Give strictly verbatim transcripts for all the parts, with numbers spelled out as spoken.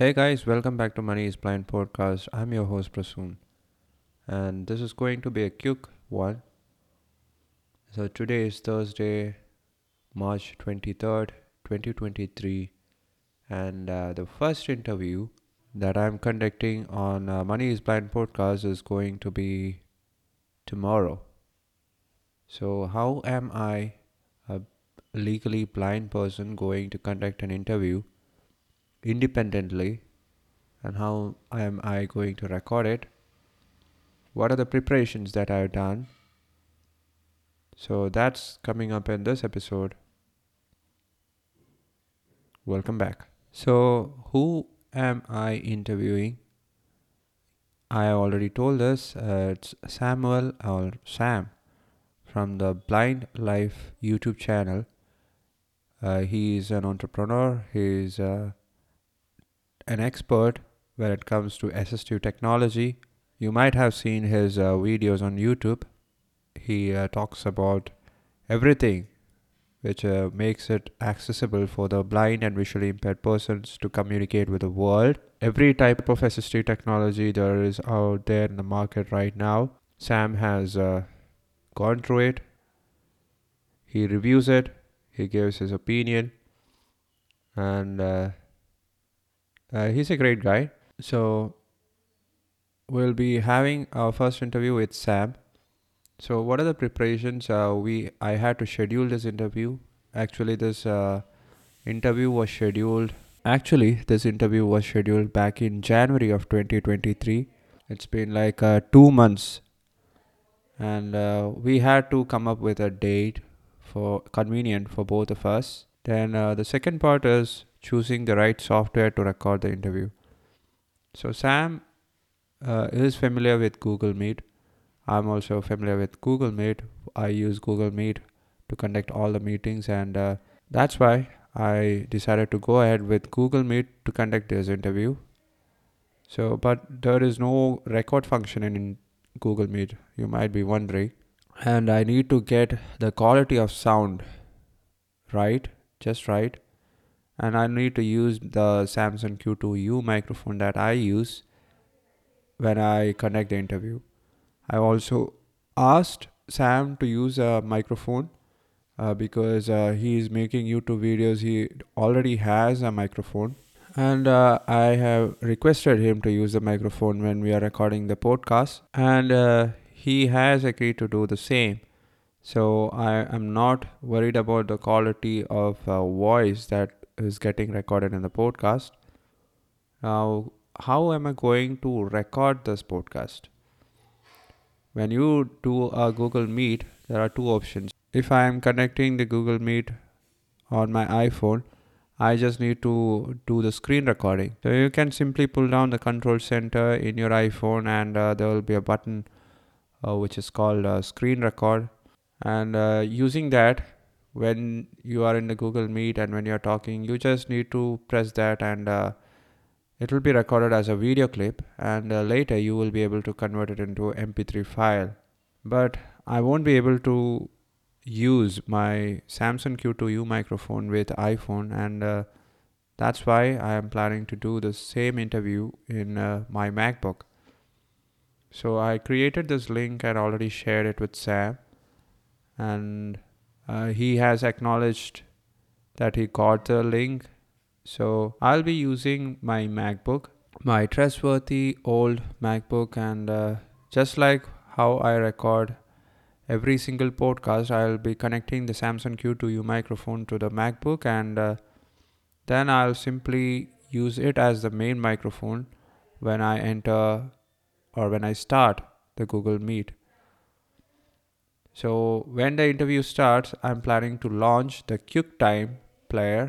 Hey guys, welcome back to Money is Blind Podcast. I'm your host Prasoon, and this is going to be a quick one. So today is Thursday, March twenty-third, twenty twenty-three, and uh, the first interview that I'm conducting on uh, Money is Blind Podcast is going to be tomorrow. So how am I, a legally blind person, going to conduct an interview independently, and how am I going to record it? What are the preparations that I've done? So that's coming up in this episode. Welcome back. So who am I interviewing? I already told this. Uh, it's Samuel or Sam from the Blind Life YouTube channel. Uh, he is an entrepreneur. He is a an expert when it comes to assistive technology. You might have seen his uh, videos on YouTube. He uh, talks about everything which uh, makes it accessible for the blind and visually impaired persons to communicate with the world. Every type of assistive technology there is out there in the market right now, Sam has uh, gone through it. He reviews it, he gives his opinion, and uh, Uh, he's a great guy. So we'll be having our first interview with Sam. So what are the preparations? Uh, we I had to schedule this interview. Actually, this uh, interview was scheduled. Actually, this interview was scheduled back in January of twenty twenty-three. It's been like uh, two months, and uh, we had to come up with a date for convenient for both of us. Then uh, the second part is choosing the right software to record the interview. So Sam uh, is familiar with Google Meet. I'm also familiar with Google Meet. I use Google Meet to conduct all the meetings, and uh, that's why I decided to go ahead with Google Meet to conduct this interview. So, but there is no record function in, in Google Meet, you might be wondering. And I need to get the quality of sound right, just right. And I need to use the Samsung Q two U microphone that I use when I conduct the interview. I also asked Sam to use a microphone uh, because uh, he is making YouTube videos. He already has a microphone, and uh, I have requested him to use the microphone when we are recording the podcast, and uh, he has agreed to do the same. So I am not worried about the quality of uh, voice that is getting recorded in the podcast. Now, how am I going to record this podcast? When you do a Google Meet, there are two options. If I am connecting the Google Meet on my iPhone, I just need to do the screen recording. So you can simply pull down the control center in your iPhone, and uh, there will be a button uh, which is called uh, screen record. And uh, using that, when you are in the Google Meet and when you're talking, you just need to press that, and uh, it will be recorded as a video clip, and uh, later you will be able to convert it into M P three file. But I won't be able to use my Samsung Q two U microphone with iPhone, and uh, that's why I am planning to do the same interview in uh, my MacBook. So I created this link and already shared it with Sam, and Uh, he has acknowledged that he got the link. So I'll be using my MacBook, my trustworthy old MacBook, and uh, just like how I record every single podcast, I'll be connecting the Samsung Q two U microphone to the MacBook, and uh, then I'll simply use it as the main microphone when I enter or when I start the Google Meet. So when the interview starts, I'm planning to launch the QuickTime player.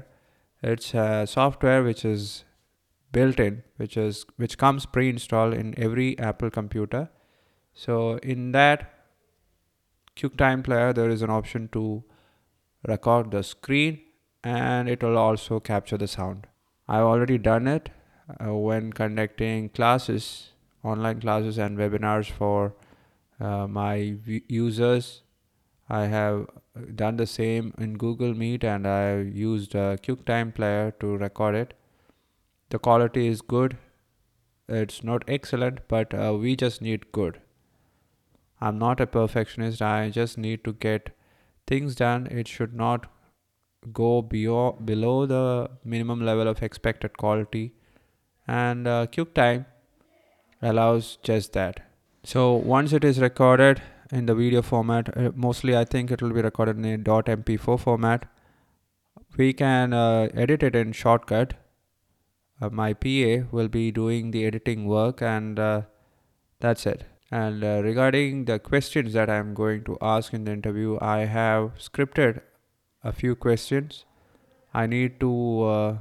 It's a software which is built in, which is which comes pre-installed in every Apple computer. So in that QuickTime player, there is an option to record the screen, and it will also capture the sound. I've already done it uh, when conducting classes, online classes and webinars for Uh, my v- users. I have done the same in Google Meet, and I have used a QuickTime player to record it. The quality is good. It's not excellent, but uh, we just need good. I'm not a perfectionist. I just need to get things done. It should not go beyond, below the minimum level of expected quality. And uh, QuickTime allows just that. So once it is recorded in the video format, uh, mostly I think it will be recorded in a .m p four format. We can uh, edit it in Shortcut. Uh, my P A will be doing the editing work, and uh, that's it. And uh, regarding the questions that I'm going to ask in the interview, I have scripted a few questions. I need to uh,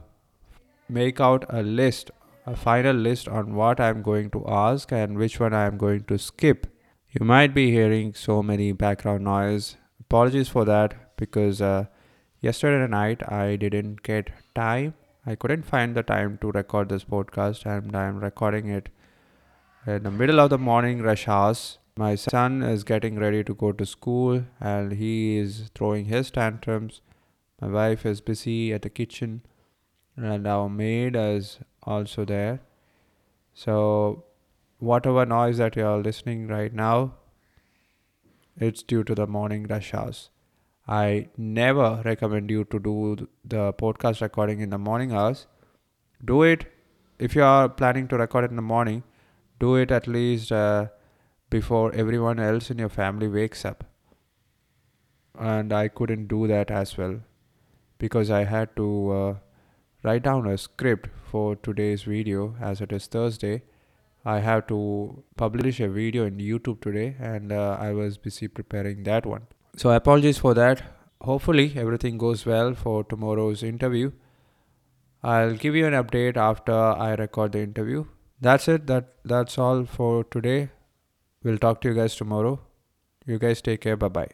make out a list, a final list on what I'm going to ask and which one I'm going to skip. You might be hearing so many background noise. Apologies for that, because uh, yesterday night I didn't get time. I couldn't find the time to record this podcast, and I'm recording it in the middle of the morning rush hours. My son is getting ready to go to school and he is throwing his tantrums. My wife is busy at the kitchen and our maid is also there. So whatever noise that you are listening right now, it's due to the morning rush hours. I never recommend you to do the podcast recording in the morning hours. Do it if you are planning to record it in the morning. Do it at least uh, before everyone else in your family wakes up. And I couldn't do that as well, because I had to uh, write down a script for today's video. As it is Thursday, I have to publish a video in YouTube today, and uh, I was busy preparing that one. So apologies for that. Hopefully everything goes well for tomorrow's interview. I'll give you an update after I record the interview. That's it. That that's all for today. We'll talk to you guys tomorrow. You guys take care. Bye-bye.